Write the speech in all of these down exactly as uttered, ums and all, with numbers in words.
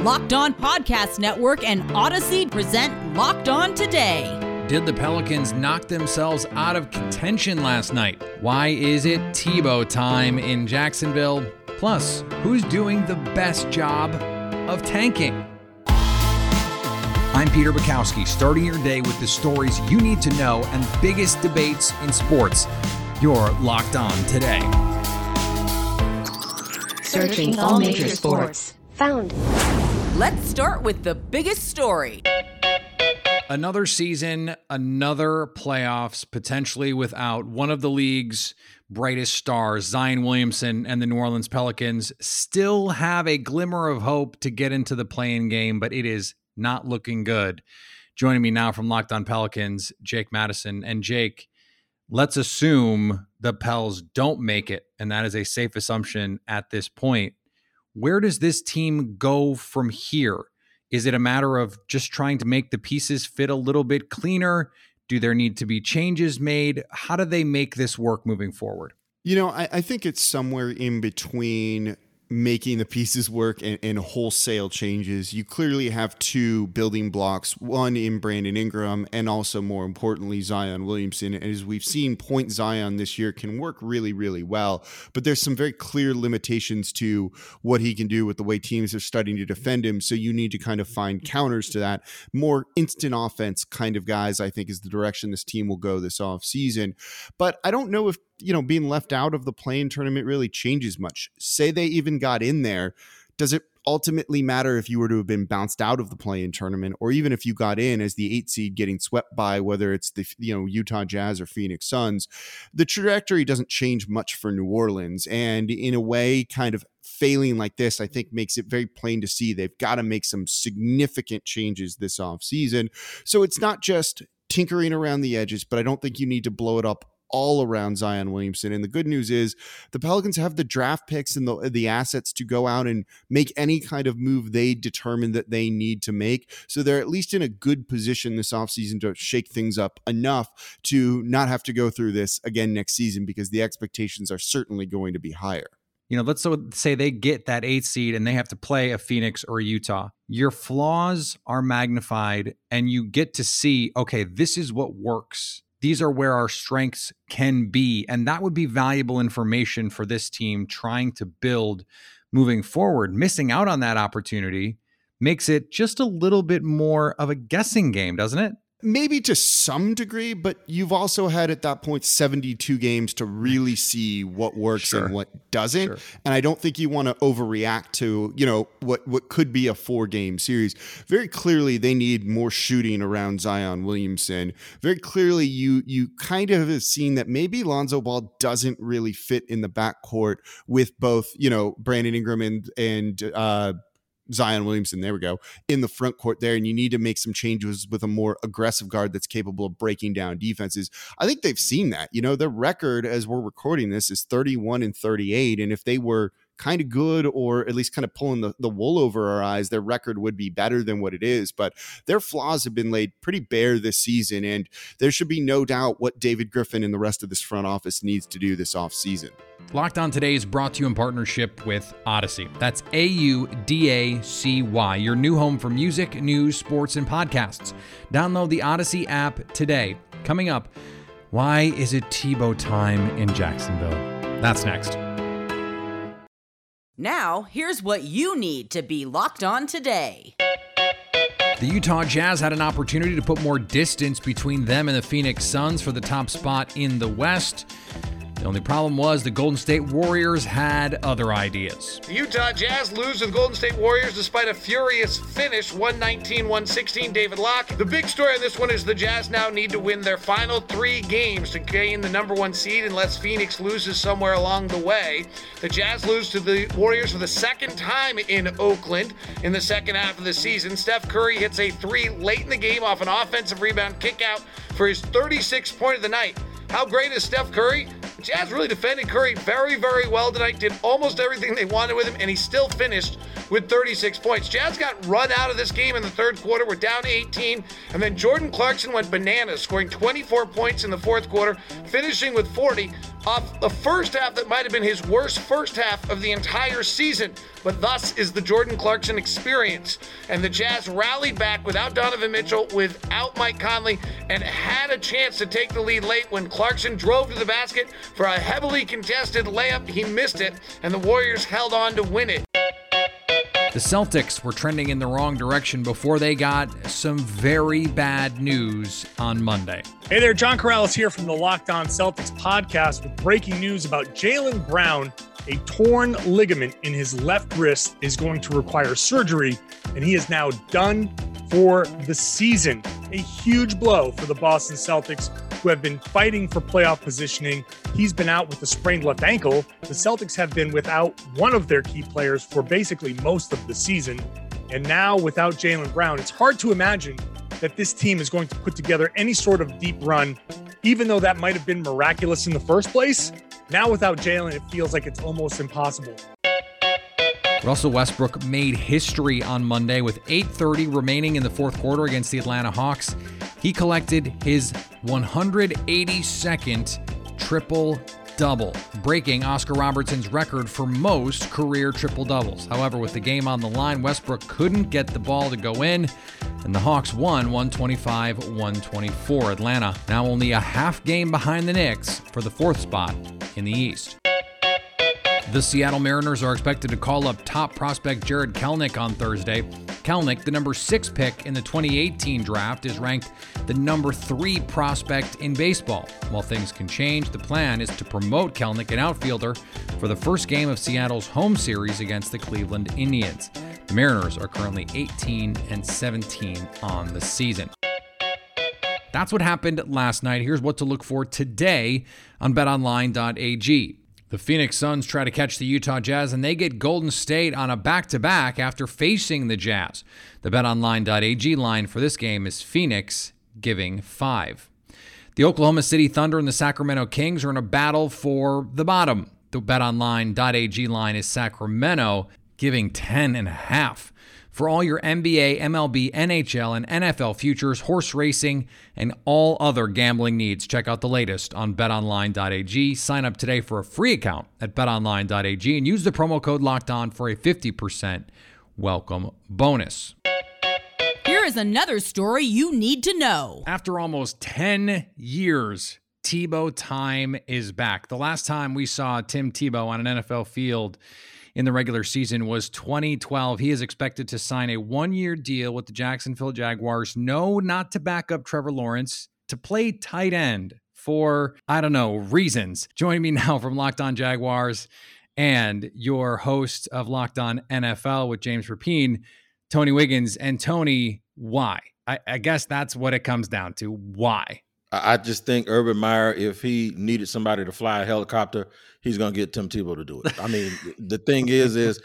Locked On Podcast Network and Odyssey present Locked On Today. Did the Pelicans knock themselves out of contention last night? Why is it Tebow time in Jacksonville? Plus, who's doing the best job of tanking? I'm Peter Bukowski, starting your day with the stories you need to know and the biggest debates in sports. You're Locked On Today. Searching all major sports. Found. Let's start with the biggest story. Another season, another playoffs, potentially without one of the league's brightest stars. Zion Williamson and the New Orleans Pelicans still have a glimmer of hope to get into the play-in game, but it is not looking good. Joining me now from Locked On Pelicans, Jake Madison. And Jake, let's assume the Pels don't make it, and that is a safe assumption at this point. Where does this team go from here? Is it a matter of just trying to make the pieces fit a little bit cleaner? Do there need to be changes made? How do they make this work moving forward? You know, I, I think it's somewhere in between making the pieces work and, and wholesale changes. You clearly have two building blocks, one in Brandon Ingram and also more importantly, Zion Williamson. And as we've seen, point Zion this year can work really, really well, but there's some very clear limitations to what he can do with the way teams are starting to defend him. So you need to kind of find counters to that. More instant offense kind of guys, I think, is the direction this team will go this offseason. But I don't know if, you know, being left out of the play-in tournament really changes much. Say they even got in there. Does it ultimately matter if you were to have been bounced out of the play-in tournament, or even if you got in as the eight seed getting swept by, whether it's the, you know, Utah Jazz or Phoenix Suns? The trajectory doesn't change much for New Orleans. And in a way, kind of failing like this, I think, makes it very plain to see they've got to make some significant changes this offseason. So it's not just tinkering around the edges, but I don't think you need to blow it up all around Zion Williamson. And the good news is the Pelicans have the draft picks and the, the assets to go out and make any kind of move they determine that they need to make. So they're at least in a good position this offseason to shake things up enough to not have to go through this again next season, because the expectations are certainly going to be higher. You know, let's say they get that eighth seed and they have to play a Phoenix or a Utah. Your flaws are magnified and you get to see, okay, this is what works. These are where our strengths can be, and that would be valuable information for this team trying to build moving forward. Missing out on that opportunity makes it just a little bit more of a guessing game, doesn't it? Maybe to some degree, but you've also had at that point seventy-two games to really see what works sure. and what doesn't. Sure. And I don't think you want to overreact to, you know, what, what could be a four-game series. Very clearly, they need more shooting around Zion Williamson. Very clearly, you you kind of have seen that maybe Lonzo Ball doesn't really fit in the backcourt with both, you know, Brandon Ingram and and uh Zion Williamson, there we go, in the front court there, and you need to make some changes with a more aggressive guard that's capable of breaking down defenses. I think they've seen that. You know, their record as we're recording this is thirty-one and thirty-eight, and if they were kind of good, or at least kind of pulling the, the wool over our eyes, their record would be better than what it is. But their flaws have been laid pretty bare this season, and there should be no doubt what David Griffin and the rest of this front office needs to do this offseason. Locked On Today is brought to you in partnership with Odyssey. That's A U D A C Y, your new home for music, news, sports, and podcasts. Download the Odyssey app today. Coming up, why is it Tebow time in Jacksonville? That's next. Now, here's what you need to be locked on today. The Utah Jazz had an opportunity to put more distance between them and the Phoenix Suns for the top spot in the West. The only problem was the Golden State Warriors had other ideas. The Utah Jazz lose to the Golden State Warriors despite a furious finish, one nineteen to one sixteen, David Locke. The big story on this one is the Jazz now need to win their final three games to gain the number one seed unless Phoenix loses somewhere along the way. The Jazz lose to the Warriors for the second time in Oakland in the second half of the season. Steph Curry hits a three late in the game off an offensive rebound kickout for his thirty-sixth point of the night. How great is Steph Curry? The Jazz really defended Curry very, very well tonight, did almost everything they wanted with him, and he still finished with thirty-six points. Jazz got run out of this game in the third quarter. We're down eighteen, and then Jordan Clarkson went bananas, scoring twenty-four points in the fourth quarter, finishing with forty. Um, the first half that might have been his worst first half of the entire season, but thus is the Jordan Clarkson experience. And the Jazz rallied back without Donovan Mitchell, without Mike Conley, and had a chance to take the lead late when Clarkson drove to the basket for a heavily contested layup. He missed it, and the Warriors held on to win it. The Celtics were trending in the wrong direction before they got some very bad news on Monday. Hey there, John Corrales here from the Locked On Celtics podcast with breaking news about Jaylen Brown. A torn ligament in his left wrist is going to require surgery, and he is now done for the season. A huge blow for the Boston Celtics, who have been fighting for playoff positioning. He's been out with a sprained left ankle. The Celtics have been without one of their key players for basically most of the season. And now without Jaylen Brown, it's hard to imagine that this team is going to put together any sort of deep run, even though that might have been miraculous in the first place. Now without Jaylen, it feels like it's almost impossible. Russell Westbrook made history on Monday with eight thirty remaining in the fourth quarter against the Atlanta Hawks. He collected his one hundred eighty-second triple-double, breaking Oscar Robertson's record for most career triple-doubles. However, with the game on the line, Westbrook couldn't get the ball to go in, and the Hawks won one twenty-five to one twenty-four. Atlanta now only a half game behind the Knicks for the fourth spot in the East. The Seattle Mariners are expected to call up top prospect Jared Kelnick on Thursday. Kelnick, the number six pick in the twenty eighteen draft, is ranked the number three prospect in baseball. While things can change, the plan is to promote Kelnick, an outfielder, for the first game of Seattle's home series against the Cleveland Indians. The Mariners are currently eighteen and seventeen on the season. That's what happened last night. Here's what to look for today on bet online dot a g. The Phoenix Suns try to catch the Utah Jazz, and they get Golden State on a back-to-back after facing the Jazz. The bet online dot a g line for this game is Phoenix giving five. The Oklahoma City Thunder and the Sacramento Kings are in a battle for the bottom. The bet online dot a g line is Sacramento giving ten and a half. For all your N B A, M L B, N H L, and N F L futures, horse racing, and all other gambling needs, check out the latest on bet online dot a g. Sign up today for a free account at bet online dot a g and use the promo code LOCKEDON for a fifty percent welcome bonus. Here is another story you need to know. After almost ten years, Tebow time is back. The last time we saw Tim Tebow on an N F L field in the regular season was twenty twelve. He is expected to sign a one-year deal with the Jacksonville Jaguars. No, not to back up Trevor Lawrence, to play tight end for, I don't know, reasons. Join me now from Locked On Jaguars and your host of Locked On N F L with James Rapine, Tony Wiggins. And Tony, why? I, I guess that's what it comes down to. Why? I just think Urban Meyer, if he needed somebody to fly a helicopter, he's going to get Tim Tebow to do it. I mean, the thing is, is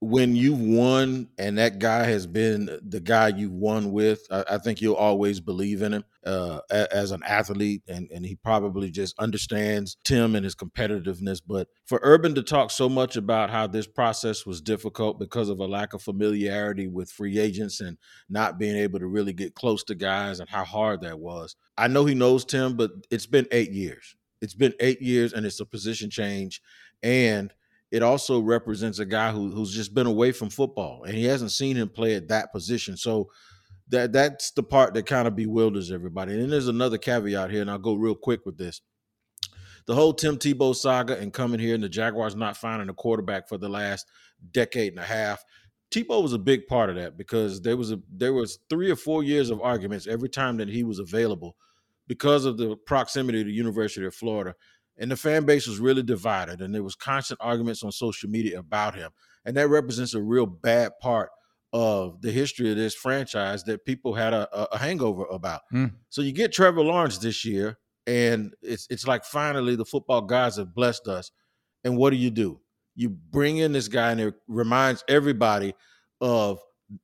when you've won and that guy has been the guy you won with, I, I think you'll always believe in him uh, as an athlete. And, and he probably just understands Tim and his competitiveness. But for Urban to talk so much about how this process was difficult because of a lack of familiarity with free agents and not being able to really get close to guys and how hard that was. I know he knows Tim, but it's been eight years. It's been eight years and it's a position change. And it also represents a guy who, who's just been away from football and he hasn't seen him play at that position. So that that's the part that kind of bewilders everybody. And then there's another caveat here, and I'll go real quick with this. The whole Tim Tebow saga and coming here and the Jaguars not finding a quarterback for the last decade and a half, Tebow was a big part of that because there was a there was three or four years of arguments every time that he was available because of the proximity to the University of Florida. And the fan base was really divided, and there was constant arguments on social media about him. And that represents a real bad part of the history of this franchise that people had a, a hangover about. Mm. So you get Trevor Lawrence this year, and it's it's like finally the football gods have blessed us. And what do you do? You bring in this guy, and it reminds everybody of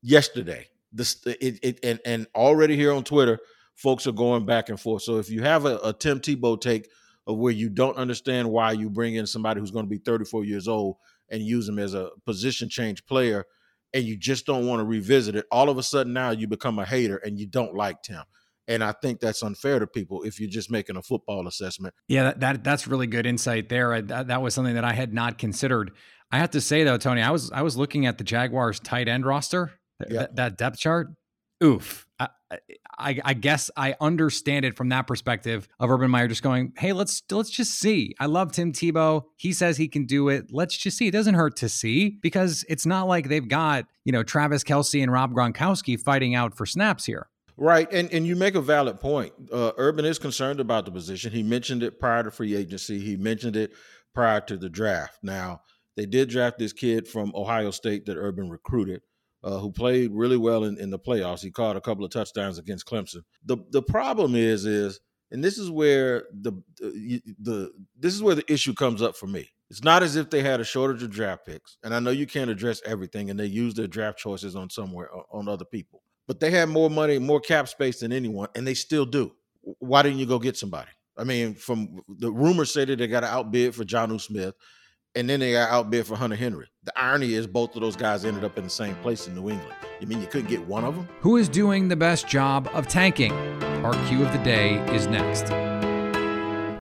yesterday. This it, it and and already here on Twitter, folks are going back and forth. So if you have a, a Tim Tebow take of where you don't understand why you bring in somebody who's going to be thirty-four years old and use him as a position change player, and you just don't want to revisit it, all of a sudden now you become a hater and you don't like Tim. And I think that's unfair to people if you're just making a football assessment. Yeah, that, that that's really good insight there. I, that, that was something that I had not considered. I have to say, though, Tony, I was I was looking at the Jaguars tight end roster, th- yeah. th- that depth chart. Oof. I, I, I guess I understand it from that perspective of Urban Meyer just going, hey, let's let's just see. I love Tim Tebow. He says he can do it. Let's just see. It doesn't hurt to see, because it's not like they've got, you know, Travis Kelce and Rob Gronkowski fighting out for snaps here. Right. And and you make a valid point. Uh, Urban is concerned about the position. He mentioned it prior to free agency. He mentioned it prior to the draft. Now, they did draft this kid from Ohio State that Urban recruited, uh, who played really well in, in the playoffs. He caught a couple of touchdowns against Clemson. The the problem is, is and this is where the, the the this is where the issue comes up for me. It's not as if they had a shortage of draft picks. And I know you can't address everything, and they use their draft choices on somewhere on other people. But they had more money, more cap space than anyone, and they still do. Why didn't you go get somebody? I mean, from the rumors say that they got outbid for Jonnu Smith, and then they got outbid for Hunter Henry. The irony is both of those guys ended up in the same place in New England. You mean you couldn't get one of them? Who is doing the best job of tanking? Our cue of the day is next.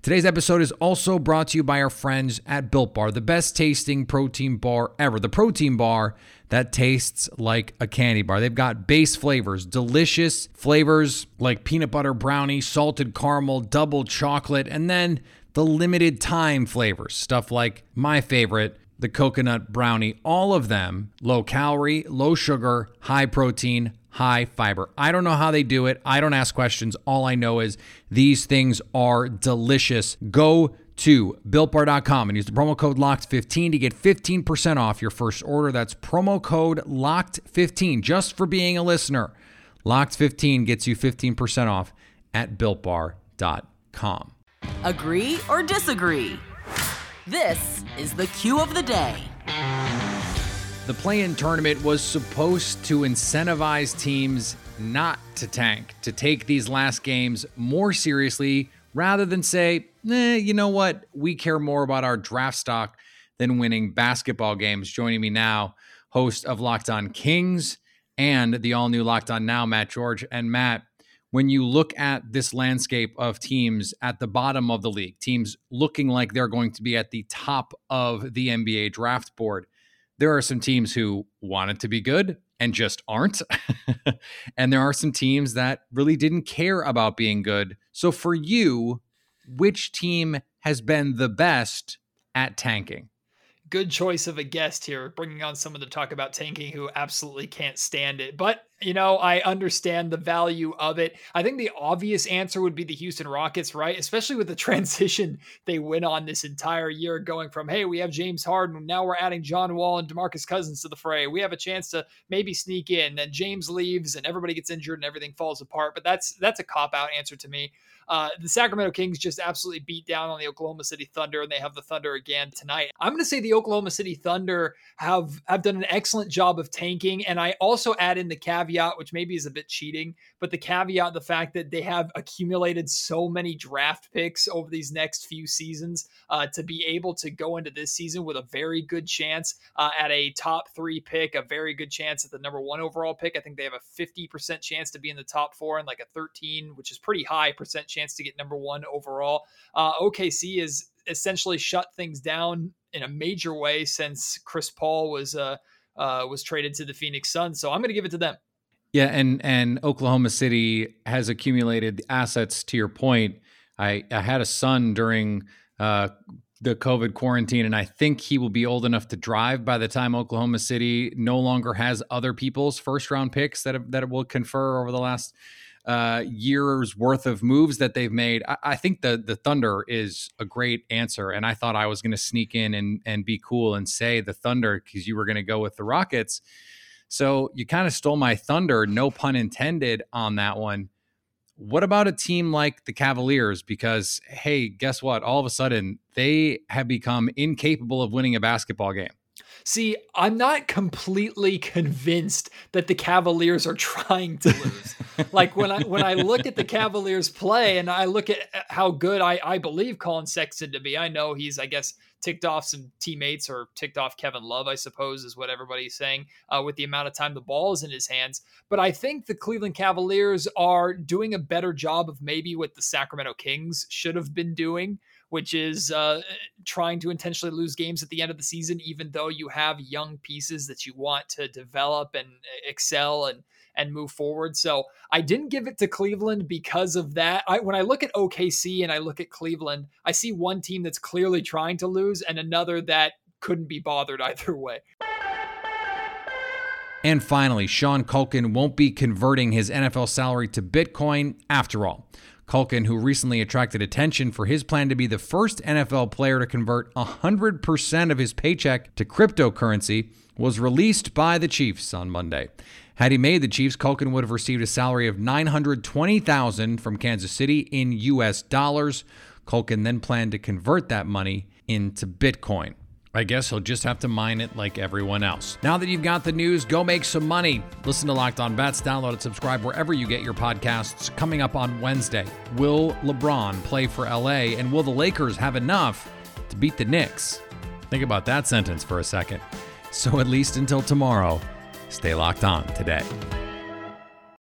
Today's episode is also brought to you by our friends at Built Bar, the best tasting protein bar ever. The protein bar that tastes like a candy bar. They've got base flavors, delicious flavors like peanut butter brownie, salted caramel, double chocolate, and then the limited time flavors, stuff like my favorite, the coconut brownie. All of them low calorie, low sugar, high protein, high fiber. I don't know how they do it. I don't ask questions. All I know is these things are delicious. Go to built bar dot com and use the promo code locked fifteen to get fifteen percent off your first order. That's promo code locked fifteen just for being a listener. locked fifteen gets you fifteen percent off at built bar dot com. Agree or disagree? This is the cue of the day. The play-in tournament was supposed to incentivize teams not to tank, to take these last games more seriously rather than say, eh, you know what? We care more about our draft stock than winning basketball games. Joining me now, host of Locked On Kings and the all-new Locked On Now, Matt George. And Matt, when you look at this landscape of teams at the bottom of the league, teams looking like they're going to be at the top of the N B A draft board, there are some teams who wanted to be good and just aren't. And there are some teams that really didn't care about being good. So for you, which team has been the best at tanking? Good choice of a guest here, bringing on someone to talk about tanking who absolutely can't stand it. But, you know, I understand the value of it. I think the obvious answer would be the Houston Rockets, right? Especially with the transition they went on this entire year, going from, hey, we have James Harden, now we're adding John Wall and DeMarcus Cousins to the fray. We have a chance to maybe sneak in. Then James leaves and everybody gets injured and everything falls apart. But that's that's a cop-out answer to me. Uh, the Sacramento Kings just absolutely beat down on the Oklahoma City Thunder, and they have the Thunder again tonight. I'm going to say the Oklahoma City Thunder have, have done an excellent job of tanking, and I also add in the caveat, which maybe is a bit cheating, but the caveat, the fact that they have accumulated so many draft picks over these next few seasons uh, to be able to go into this season with a very good chance uh, at a top three pick, a very good chance at the number one overall pick. I think they have a fifty percent chance to be in the top four and like a thirteen, which is pretty high percent chance to get number one overall. Uh, O K C has essentially shut things down in a major way since Chris Paul was uh, uh, was traded to the Phoenix Suns. So I'm going to give it to them. Yeah, and and Oklahoma City has accumulated assets. To your point, I, I had a son during uh, the COVID quarantine, and I think he will be old enough to drive by the time Oklahoma City no longer has other people's first round picks that have, that it will confer over the last Uh, years worth of moves that they've made. I, I think the the Thunder is a great answer, and I thought I was going to sneak in and and be cool and say the Thunder because you were going to go with the Rockets. So you kind of stole my thunder, no pun intended, on that one. What about a team like the Cavaliers? Because hey, guess what? All of a sudden, they have become incapable of winning a basketball game. See, I'm not completely convinced that the Cavaliers are trying to lose. Like when I when I look at the Cavaliers play and I look at how good I, I believe Colin Sexton to be, I know he's, I guess, ticked off some teammates or ticked off Kevin Love, I suppose, is what everybody's saying, uh, with the amount of time the ball is in his hands. But I think the Cleveland Cavaliers are doing a better job of maybe what the Sacramento Kings should have been doing, which is uh, trying to intentionally lose games at the end of the season, even though you have young pieces that you want to develop and excel and and move forward. So I didn't give it to Cleveland because of that. I, when I look at O K C and I look at Cleveland, I see one team that's clearly trying to lose and another that couldn't be bothered either way. And finally, Sean Culkin won't be converting his N F L salary to Bitcoin after all. Culkin, who recently attracted attention for his plan to be the first N F L player to convert one hundred percent of his paycheck to cryptocurrency, was released by the Chiefs on Monday. Had he made the Chiefs, Culkin would have received a salary of nine hundred twenty thousand dollars from Kansas City in U S dollars. Culkin then planned to convert that money into Bitcoin. I guess he'll just have to mine it like everyone else. Now that you've got the news, go make some money. Listen to Locked On Bets, download it, subscribe wherever you get your podcasts. Coming up on Wednesday, will LeBron play for L A? And will the Lakers have enough to beat the Knicks? Think about that sentence for a second. So at least until tomorrow, stay locked on today.